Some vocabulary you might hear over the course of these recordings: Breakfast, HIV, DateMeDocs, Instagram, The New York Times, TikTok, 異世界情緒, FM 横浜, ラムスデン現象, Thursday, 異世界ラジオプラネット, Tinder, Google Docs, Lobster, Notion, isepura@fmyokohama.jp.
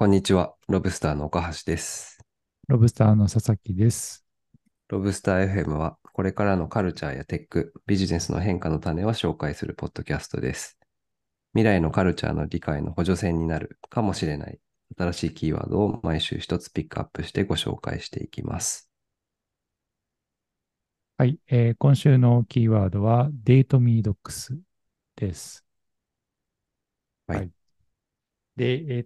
こんにちは、ロブスターの岡橋です。ロブスターの佐々木です。ロブスター FM はこれからのカルチャーやテック、ビジネスの変化の種を紹介するポッドキャストです。未来のカルチャーの理解の補助線になるかもしれない新しいキーワードを毎週一つピックアップしてご紹介していきます。はい、今週のキーワードは DateMeDocs です。はいで、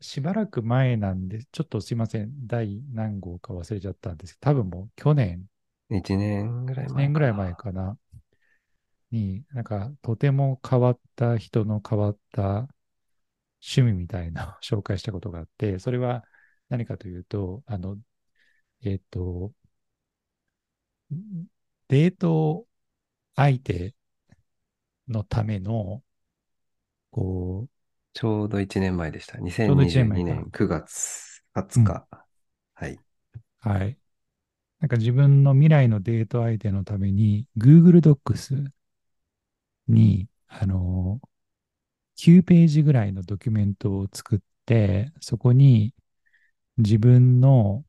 しばらく前なんで、ちょっとすいません、第何号か忘れちゃったんですけど、多分もう去年。1年ぐらい前かな。に、なんか、とても変わった人の変わった趣味みたいな紹介したことがあって、それは何かというと、デート相手のための、こう、ちょうど1年前でした。2022年9月20日、うん。はい。はい。なんか自分の未来のデート相手のために、Google Docs に、9ページぐらいのドキュメントを作って、そこに自分の、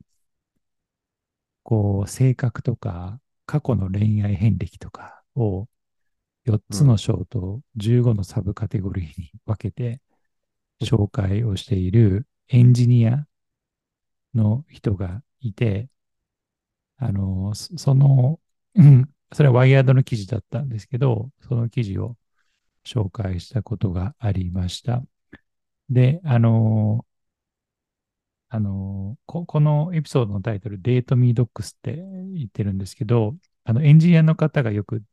こう、性格とか、過去の恋愛遍歴とかを、4つの章と15のサブカテゴリーに分けて、紹介をしているエンジニアの人がいて、それはワイヤードの記事だったんですけど、その記事を紹介したことがありました。で、このエピソードのタイトル、DateMeDocs って言ってるんですけど、エンジニアの方がよく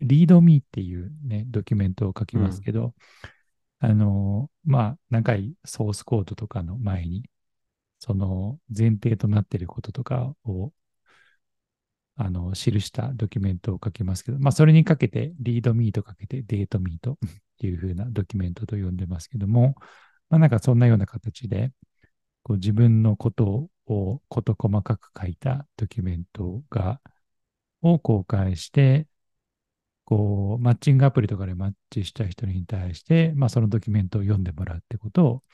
ReadMe っていうね、ドキュメントを書きますけど、長いソースコードとかの前に、その前提となっていることとかを、記したドキュメントを書きますけど、それにかけて、ReadMe とかけて、DateMe というふうなドキュメントと呼んでますけども、そんなような形で、こう自分のことを事細かく書いたドキュメントを公開して、こうマッチングアプリとかでマッチした人に対して、そのドキュメントを読んでもらうってことを、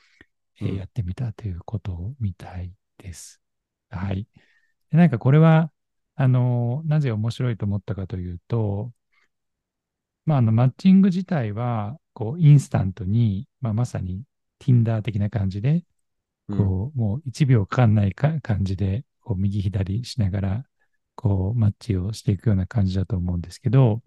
やってみたということみたいです。はい。でこれは、なぜ面白いと思ったかというと、マッチング自体は、こう、インスタントに、まさに Tinder 的な感じで、こう、もう1秒かかんない感じで、こう、右左しながら、こう、マッチをしていくような感じだと思うんですけど、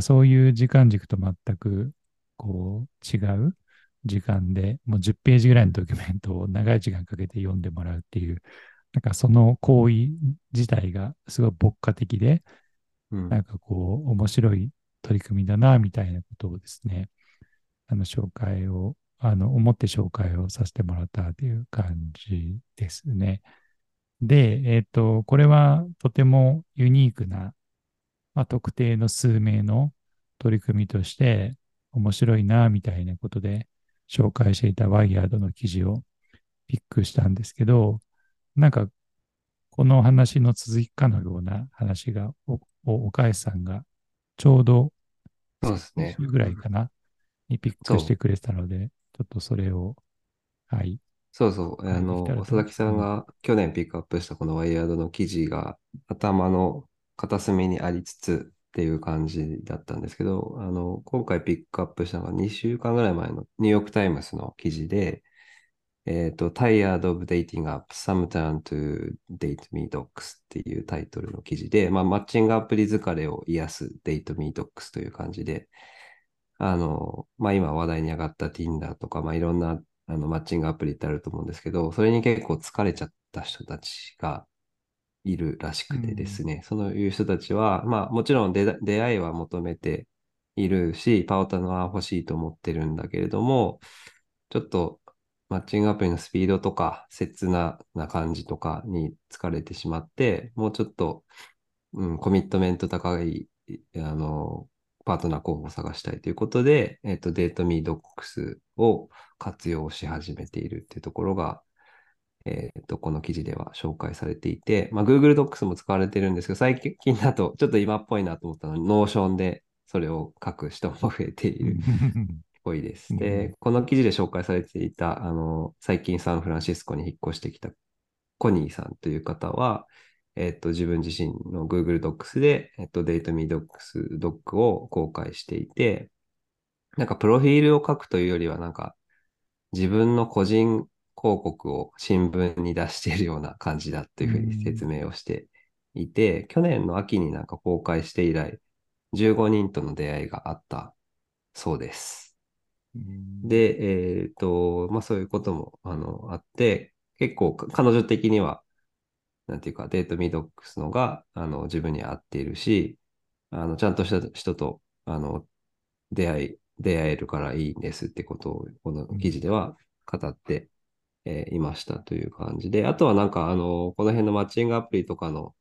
そういう時間軸と全くこう違う時間で、もう10ページぐらいのドキュメントを長い時間かけて読んでもらうっていう、その行為自体がすごい牧歌的で、面白い取り組みだな、みたいなことをですね、紹介をさせてもらったという感じですね。で、これはとてもユニークな特定の数名の取り組みとして面白いなみたいなことで紹介していたワイヤードの記事をピックしたんですけど、この話の続きかのような話が岡安さんがちょうど10ぐらいかな、にピックしてくれたので、ちょっとそれをはい。そうそう、佐々木さんが去年ピックアップしたこのワイヤードの記事が頭の片隅にありつつっていう感じだったんですけど、今回ピックアップしたのが2週間ぐらい前のニューヨークタイムズの記事で、Tired of Dating Up, Some Turn to DateMeDocs っていうタイトルの記事で、マッチングアプリ疲れを癒す DateMeDocs という感じで、今話題に上がった Tinder とか、いろんなマッチングアプリってあると思うんですけど、それに結構疲れちゃった人たちがいるらしくてですね、そういう人たちは、もちろん出会いは求めているし、パートナーは欲しいと思ってるんだけれども、ちょっとマッチングアプリのスピードとか、切な感じとかに疲れてしまって、もうちょっと、コミットメント高い、パートナー候補を探したいということで、DateMeDocs を活用し始めているっていうところが、この記事では紹介されていて、Google Docs も使われてるんですけど、最近だとちょっと今っぽいなと思ったのに、Notion でそれを書く人も増えているぽいです。で、この記事で紹介されていた、最近サンフランシスコに引っ越してきたコニーさんという方は、自分自身の Google Docs で、DateMeDocs ドックを公開していて、なんかプロフィールを書くというよりは、なんか自分の個人広告を新聞に出しているような感じだというふうに説明をしていて、去年の秋になんか公開して以来、15人との出会いがあったそうです。で、まあ、そういうこともあって、結構彼女的には、なんていうか、DateMeDocsのが自分に合っているし、ちゃんとした人と出会えるからいいんですってことを、この記事では語って、いましたという感じで、あとはなんか、この辺のマッチングアプリとかの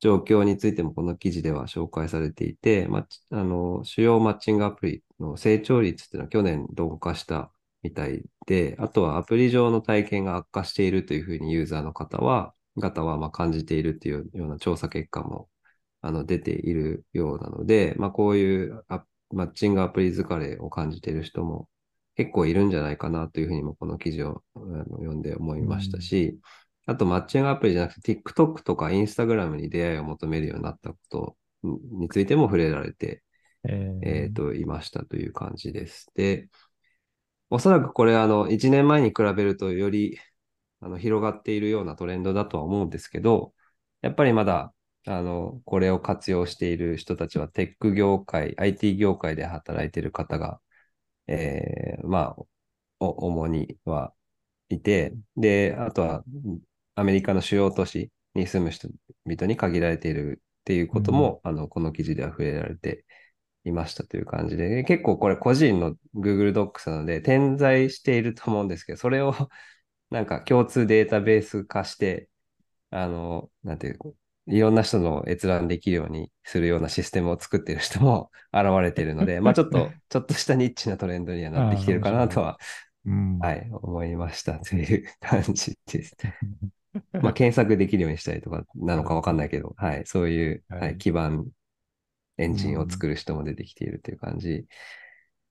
状況についてもこの記事では紹介されていて、主要マッチングアプリの成長率っていうのは去年鈍化したみたいで、あとはアプリ上の体験が悪化しているというふうにユーザーの方はまあ感じているというような調査結果も出ているようなので、まあ、こういうマッチングアプリ疲れを感じている人も結構いるんじゃないかなというふうにもこの記事を読んで思いましたし、あとマッチングアプリじゃなくて TikTok とか Instagram に出会いを求めるようになったことについても触れられて、いましたという感じです。で、おそらくこれ1年前に比べるとより広がっているようなトレンドだとは思うんですけど、やっぱりまだこれを活用している人たちはテック業界、IT 業界で働いている方が、まあ、主にはいて、で、あとはアメリカの主要都市に住む人々に限られているっていうことも、この記事では触れられていましたという感じで、結構これ個人の Google Docs なので点在していると思うんですけど、それをなんか共通データベース化して、なんていうか、いろんな人の閲覧できるようにするようなシステムを作っている人も現れているので、まあちょっとしたニッチなトレンドにはなってきてるかなとは、はい、思いましたという感じです。まあ検索できるようにしたりとかなのかわかんないけど、はい、そういう、はい、基盤エンジンを作る人も出てきているという感じ。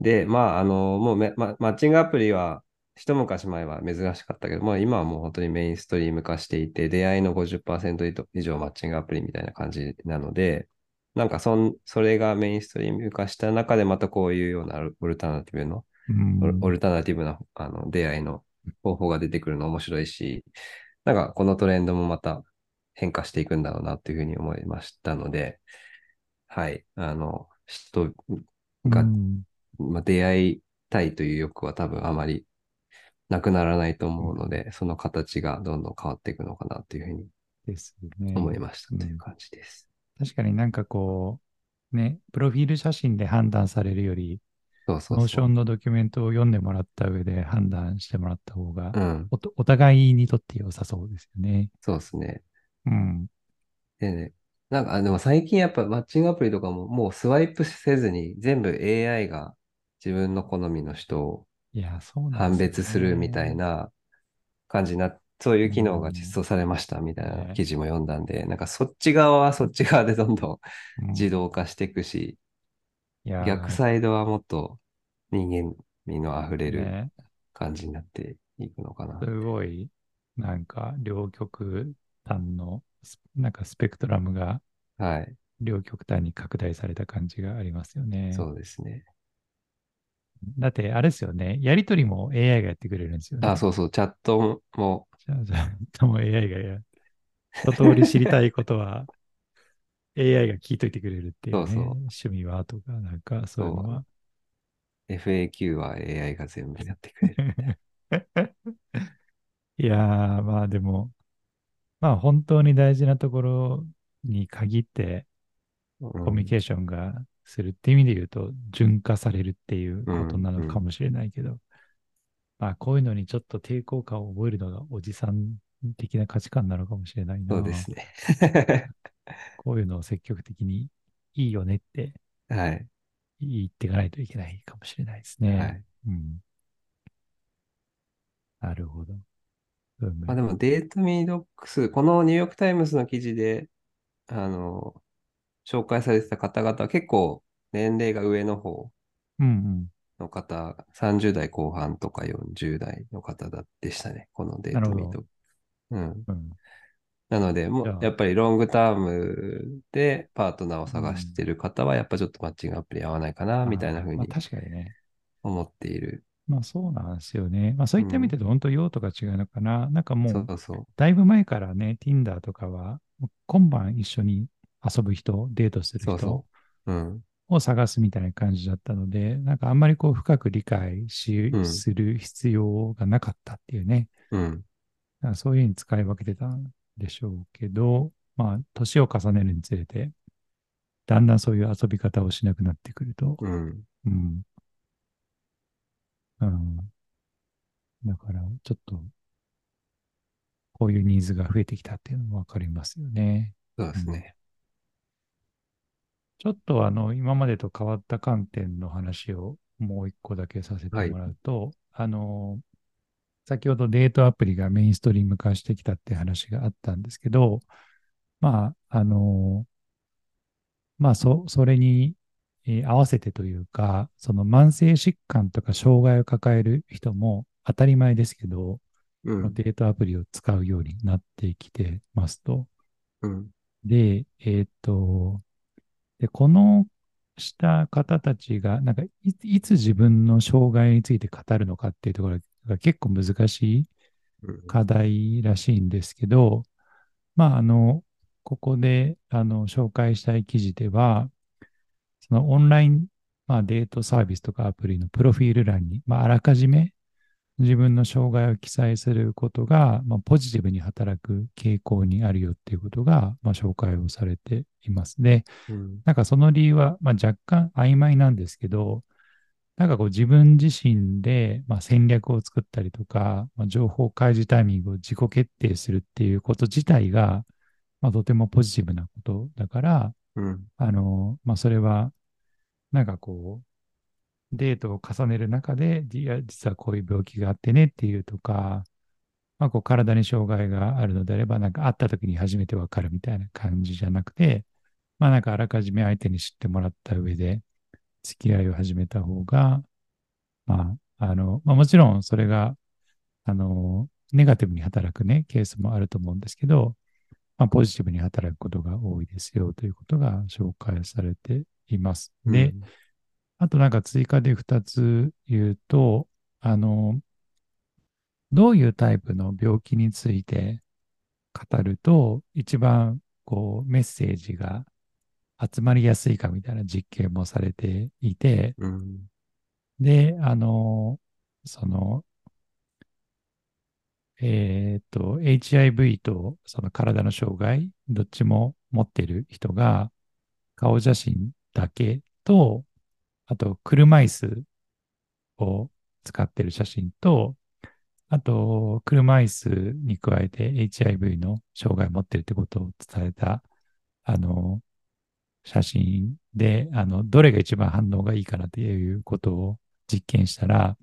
で、まあもうマッチングアプリは一昔前は珍しかったけど、まあ、今はもう本当にメインストリーム化していて、出会いの 50% 以上マッチングアプリみたいな感じなので、なんかそれがメインストリーム化した中でまたこういうようなオルタナティブな出会いの方法が出てくるの面白いし、なんかこのトレンドもまた変化していくんだろうなというふうに思いましたので、はい、人が、まあ、出会いたいという欲は多分あまりなくならないと思うので、その形がどんどん変わっていくのかなというふうに思いましたという感じです。確かになんかこう、ね、プロフィール写真で判断されるより、Notion のドキュメントを読んでもらった上で判断してもらった方が、お互いにとって良さそうですよね。そうですね。うん。でね、なんかでも最近やっぱマッチングアプリとかももうスワイプせずに全部 AI が自分の好みの人を判別するみたいな感じな、そういう機能が実装されましたみたいな記事も読んだんで、なんかそっち側でどんどん自動化していくし、逆サイドはもっと人間味の溢れる感じになっていくのかな。すごい、なんか両極端の、なんかスペクトラムが両極端に拡大された感じがありますよね。はい、そうですね。だってあれですよね、やりとりも AI がやってくれるんですよね。あ、そうそう、チャットも AI がやる。一通り知りたいことは AI が聞いといてくれるっていうね。そうそう、趣味はとか、なんかそういうのは。FAQ は AI が全部やってくれるみたいな。いやー、まあでも、まあ本当に大事なところに限って、コミュニケーションがするっていう意味で言うと、順化されるっていうことなのかもしれないけど、まあこういうのにちょっと抵抗感を覚えるのがおじさん的な価値観なのかもしれないな。そうですね。こういうのを積極的にいいよねって、はい、言っていかないといけないかもしれないですね。はい、なるほど。まあでもDateMeDocs、このニューヨークタイムズの記事で紹介されてた方々は結構年齢が上の方の方、30代後半とか40代の方でしたね、このデートミート。うんうん、なのでもうやっぱりロングタームでパートナーを探してる方はやっぱちょっとマッチングアプリ合わないかなみたいな風に思っている。まあそうなんですよね。まあそういった意味で本当用途が違うのかな。なんかもうだいぶ前からね、Tinder とかは今晩一緒に遊ぶ人、デートする人を探すみたいな感じだったので、なんかあんまりこう深く理解する必要がなかったっていうね。うん、なんかそういうふうに使い分けてたんでしょうけど、まあ年を重ねるにつれて、だんだんそういう遊び方をしなくなってくると。うんうんうん、だから、ちょっと、こういうニーズが増えてきたっていうのもわかりますよね。そうですね。うん、ちょっと今までと変わった観点の話をもう一個だけさせてもらうと、はい、先ほどデートアプリがメインストリーム化してきたって話があったんですけど、まあ、まあ、それに、合わせてというか、その慢性疾患とか障害を抱える人も当たり前ですけど、うん、デートアプリを使うようになってきてますと。うん、で、このした方たちが、なんかいつ自分の障害について語るのかっていうところが結構難しい課題らしいんですけど、うん、まあ、ここで紹介したい記事では、そのオンライン、まあ、デートサービスとかアプリのプロフィール欄に、まあ、あらかじめ自分の障害を記載することが、まあ、ポジティブに働く傾向にあるよっていうことが、まあ、紹介をされていますね。なんかその理由は、まあ、若干曖昧なんですけど、なんかこう自分自身で、まあ、戦略を作ったりとか、まあ、情報開示タイミングを自己決定するっていうこと自体が、まあ、とてもポジティブなことだから、うん、まあ、それは、なんかこう、デートを重ねる中で、実はこういう病気があってねっていうとか、まあ、こう、体に障害があるのであれば、なんか会った時に初めてわかるみたいな感じじゃなくて、まあ、なんかあらかじめ相手に知ってもらった上で、付き合いを始めた方が、まあ、まあ、もちろんそれが、ネガティブに働くね、ケースもあると思うんですけど、まあ、ポジティブに働くことが多いですよということが紹介されています。で、うん、あとなんか追加で2つ言うと、どういうタイプの病気について語ると、一番こうメッセージが集まりやすいかみたいな実験もされていて、うん、で、HIV とその体の障害、どっちも持ってる人が、顔写真だけと、あと車椅子を使ってる写真と、あと車椅子に加えて HIV の障害を持ってるってことを伝えた、写真で、どれが一番反応がいいかなっていうことを実験したら、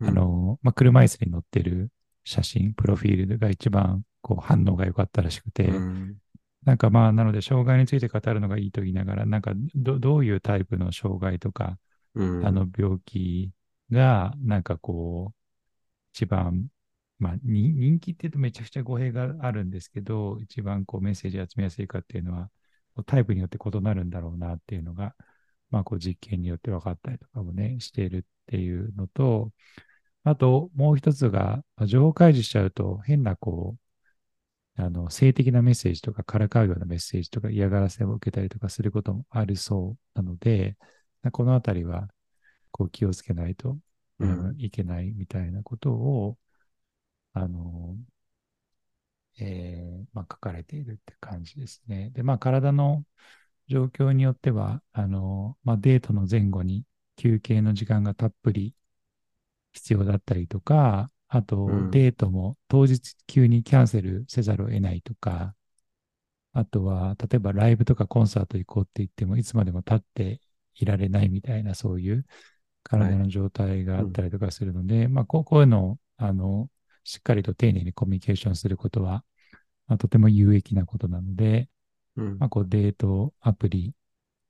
うん、まあ、車椅子に乗ってる写真、プロフィールが一番こう反応が良かったらしくて、うん、なんかまあ、なので、障害について語るのがいいと言いながら、なんかどういうタイプの障害とか、うん、病気が、なんかこう、一番、まあ、人気って言うとめちゃくちゃ語弊があるんですけど、一番こうメッセージ集めやすいかっていうのは、タイプによって異なるんだろうなっていうのが、まあ、こう実験によって分かったりとかもね、しているっていうのと、あと、もう一つが、情報開示しちゃうと、変な、こう、性的なメッセージとか、からかうようなメッセージとか、嫌がらせを受けたりとかすることもあるそうなので、このあたりは、こう、気をつけないと、いけないみたいなことを、まあ、書かれているって感じですね。で、まあ、体の状況によっては、まあ、デートの前後に休憩の時間がたっぷり、必要だったりとか、あとデートも当日急にキャンセルせざるを得ないとか、あとは例えばライブとかコンサート行こうって言ってもいつまでも立っていられないみたいな、そういう体の状態があったりとかするので、はい、まあこういうのをしっかりと丁寧にコミュニケーションすることは、まあ、とても有益なことなので、まあ、こうデートアプリ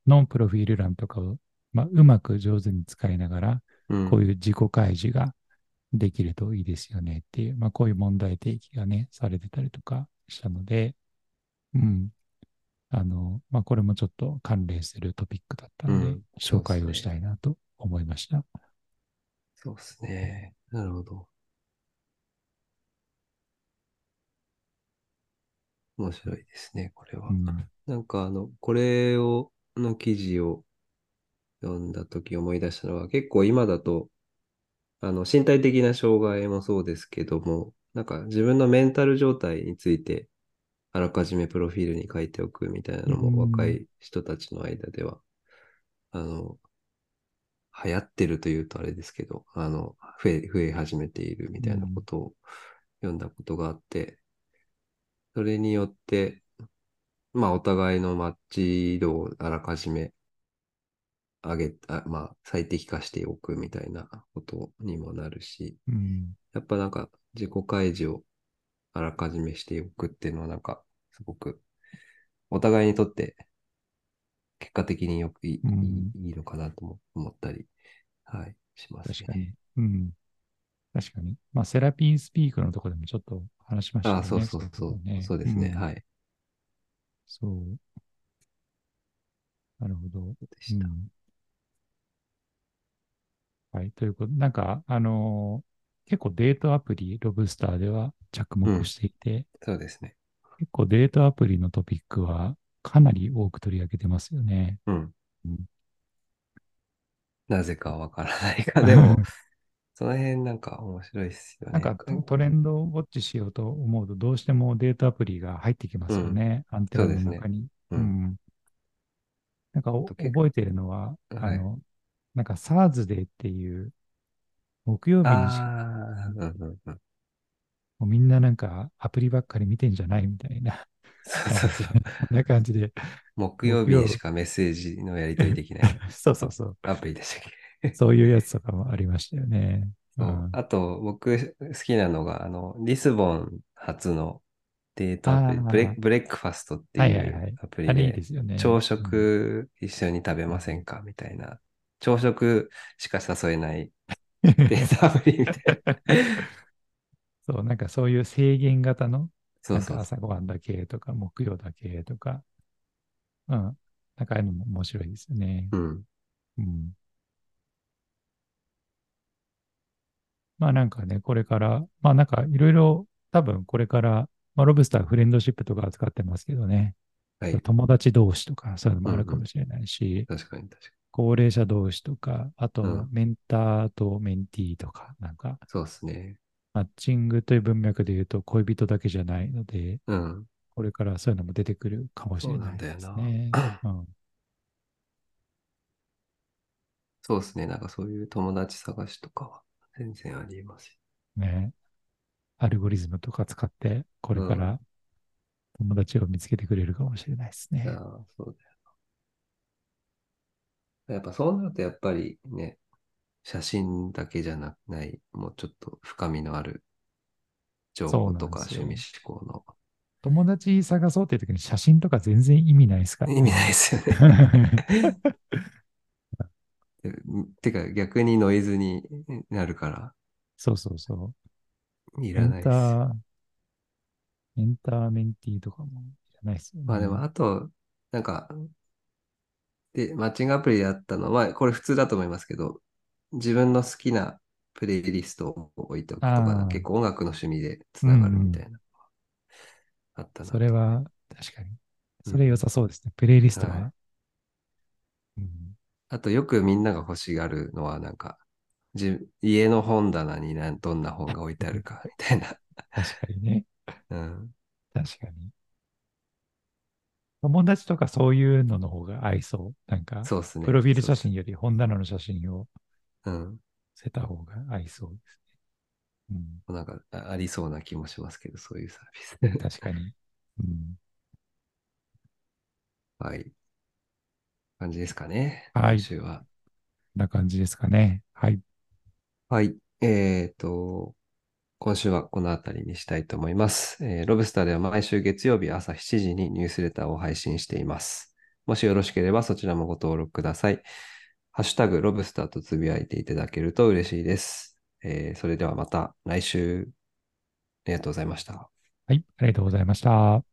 のプロフィール欄とかを、まあ、うまく上手に使いながらこういう自己開示ができるといいですよねっていう、まあ、こういう問題提起がね、されてたりとかしたので、うん。まあ、これもちょっと関連するトピックだったので、うん、紹介をしたいなと思いました。そうですね。なるほど。面白いですね、これは。うん、なんかこれを、の記事を読んだとき思い出したのは、結構今だと、身体的な障害もそうですけども、なんか自分のメンタル状態について、あらかじめプロフィールに書いておくみたいなのも若い人たちの間では、流行ってるというとあれですけど、増え始めているみたいなことを読んだことがあって、それによって、まあお互いのマッチ度をあらかじめまあ最適化しておくみたいなことにもなるし、うん、やっぱなんか自己開示をあらかじめしておくっていうのはなんかすごくお互いにとって結果的によくいいのかなとも思ったり、はい、しますね。確かに。うん。確かに。まあセラピースピークのところでもちょっと話しましたね。あ、そうそうそう。ね、そうですね。うん、はい。そう。なるほど。でした。うん、はい。ということで、なんか、結構デートアプリ、ロブスターでは着目していて、うん、そうですね。結構デートアプリのトピックはかなり多く取り上げてますよね。うん。うん、なぜかわからないか、でも、その辺なんか面白いですよね。なんかトレンドをウォッチしようと思うと、どうしてもデートアプリが入ってきますよね。うん、アンテナの中に。そうですね。うん。うん、なんか覚えてるのは、はい、なんかサーズデーっていう、木曜日にしか、もうみんななんかアプリばっかり見てんじゃないみたいな、そうそうそう、そんな感じで。木曜日にしかメッセージのやり取りできない。そうそうそう。アプリでしたっけ。そういうやつとかもありましたよね。うん、あと、僕好きなのが、リスボン発のデートアプリ、ブレックファストっていうアプリで、朝食一緒に食べませんかみたいな。朝食しか誘えない。データアプリみたいな。そう、なんかそういう制限型の、そうそうそう、朝ごはんだけとか、木曜だけとか、うん、なんかああいうのも面白いですよね。うん。うん。まあなんかね、これから、まあなんかいろいろ多分これから、まあロブスターフレンドシップとか扱ってますけどね、はい、友達同士とかそういうのもあるかもしれないし、うんうん、確かに確かに。高齢者同士とか、あとメンターとメンティーとか、なんか、そうですね。マッチングという文脈で言うと恋人だけじゃないので、うん、これからそういうのも出てくるかもしれないですね。そうですね。なんかそういう友達探しとかは全然ありえますね。アルゴリズムとか使って、これから友達を見つけてくれるかもしれないですね。うん、そうだよ。やっぱそうなるとやっぱりね、写真だけじゃない、もうちょっと深みのある情報とか趣味思考の。友達探そうっていう時に写真とか全然意味ないですから、ね。意味ないですよね。てか逆にノイズになるから。そうそうそう。いらないですよ。エンターメンティーとかもいらないですよね。まあでもあと、なんか、で、マッチングアプリであったのは、これ普通だと思いますけど、自分の好きなプレイリストを置いておくとか、結構音楽の趣味でつながるみたいなのがあったな、うんうん。それは確かに。それ良さそうですね。うん、プレイリストは、はい、うん。あとよくみんなが欲しがるのは、なんか、家の本棚にどんな本が置いてあるかみたいな。確かにね。うん。確かに。友達とかそういうのの方が合いそう。なんか、そうですね、プロフィール写真より本棚の写真を載せた方が合いそうですね。うん、なんか、ありそうな気もしますけど、そういうサービス。確かに。うん、はい。感じですかね。はい。今週は。こんな感じですかね。はい。はい。今週はこのあたりにしたいと思います。ロブスターでは毎週月曜日朝7時にニュースレターを配信しています。もしよろしければそちらもご登録ください。ハッシュタグロブスターとつぶやいていただけると嬉しいです。それではまた来週。ありがとうございました。はい、ありがとうございました。